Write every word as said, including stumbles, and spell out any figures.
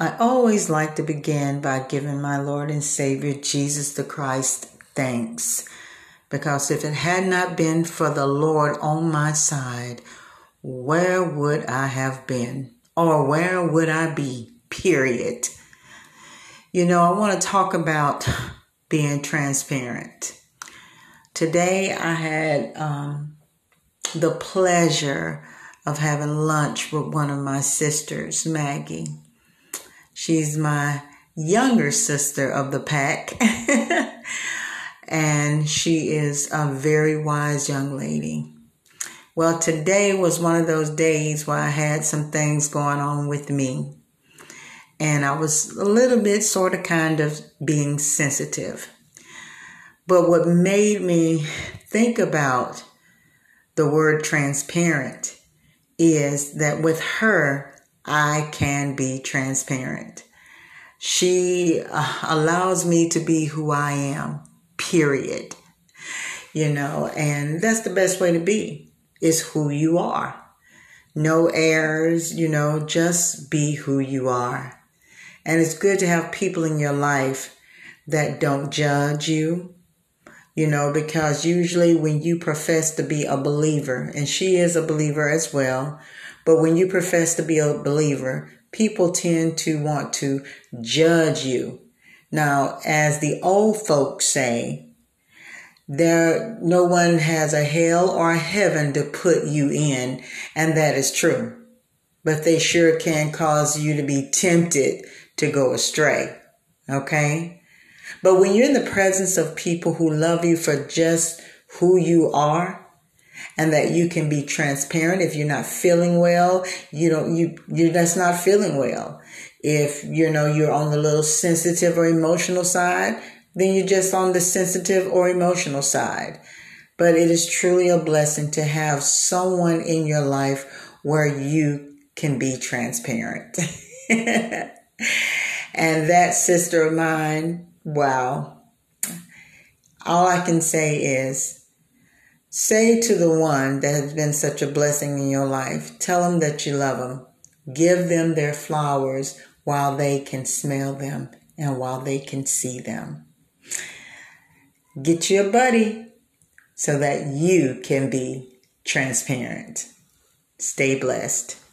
I always like to begin by giving my Lord and Savior, Jesus the Christ, thanks. Because if it had not been for the Lord on my side, where would I have been? Or where would I be? Period. You know, I want to talk about being transparent. Today I had um, the pleasure of having lunch with one of my sisters, Maggie. She's my younger sister of the pack, and she is a very wise young lady. Well, today was one of those days where I had some things going on with me, and I was a little bit sort of kind of being sensitive. But what made me think about the word transparent is that with her, I can be transparent. She uh, allows me to be who I am, period. You know, and that's the best way to be, is who you are. No airs, you know, just be who you are. And it's good to have people in your life that don't judge you, you know, because usually when you profess to be a believer, and she is a believer as well, but when you profess to be a believer, people tend to want to judge you. Now, as the old folks say, there no one has a hell or a heaven to put you in, and that is true. But they sure can cause you to be tempted to go astray, okay? But when you're in the presence of people who love you for just who you are, and that you can be transparent. If you're not feeling well, you don't, you, you, that's not feeling well. If, you know, you're on the little sensitive or emotional side, then you're just on the sensitive or emotional side. But it is truly a blessing to have someone in your life where you can be transparent. And that sister of mine, wow. All I can say is, say to the one that has been such a blessing in your life, tell them that you love them. Give them their flowers while they can smell them and while they can see them. Get you a buddy so that you can be transparent. Stay blessed.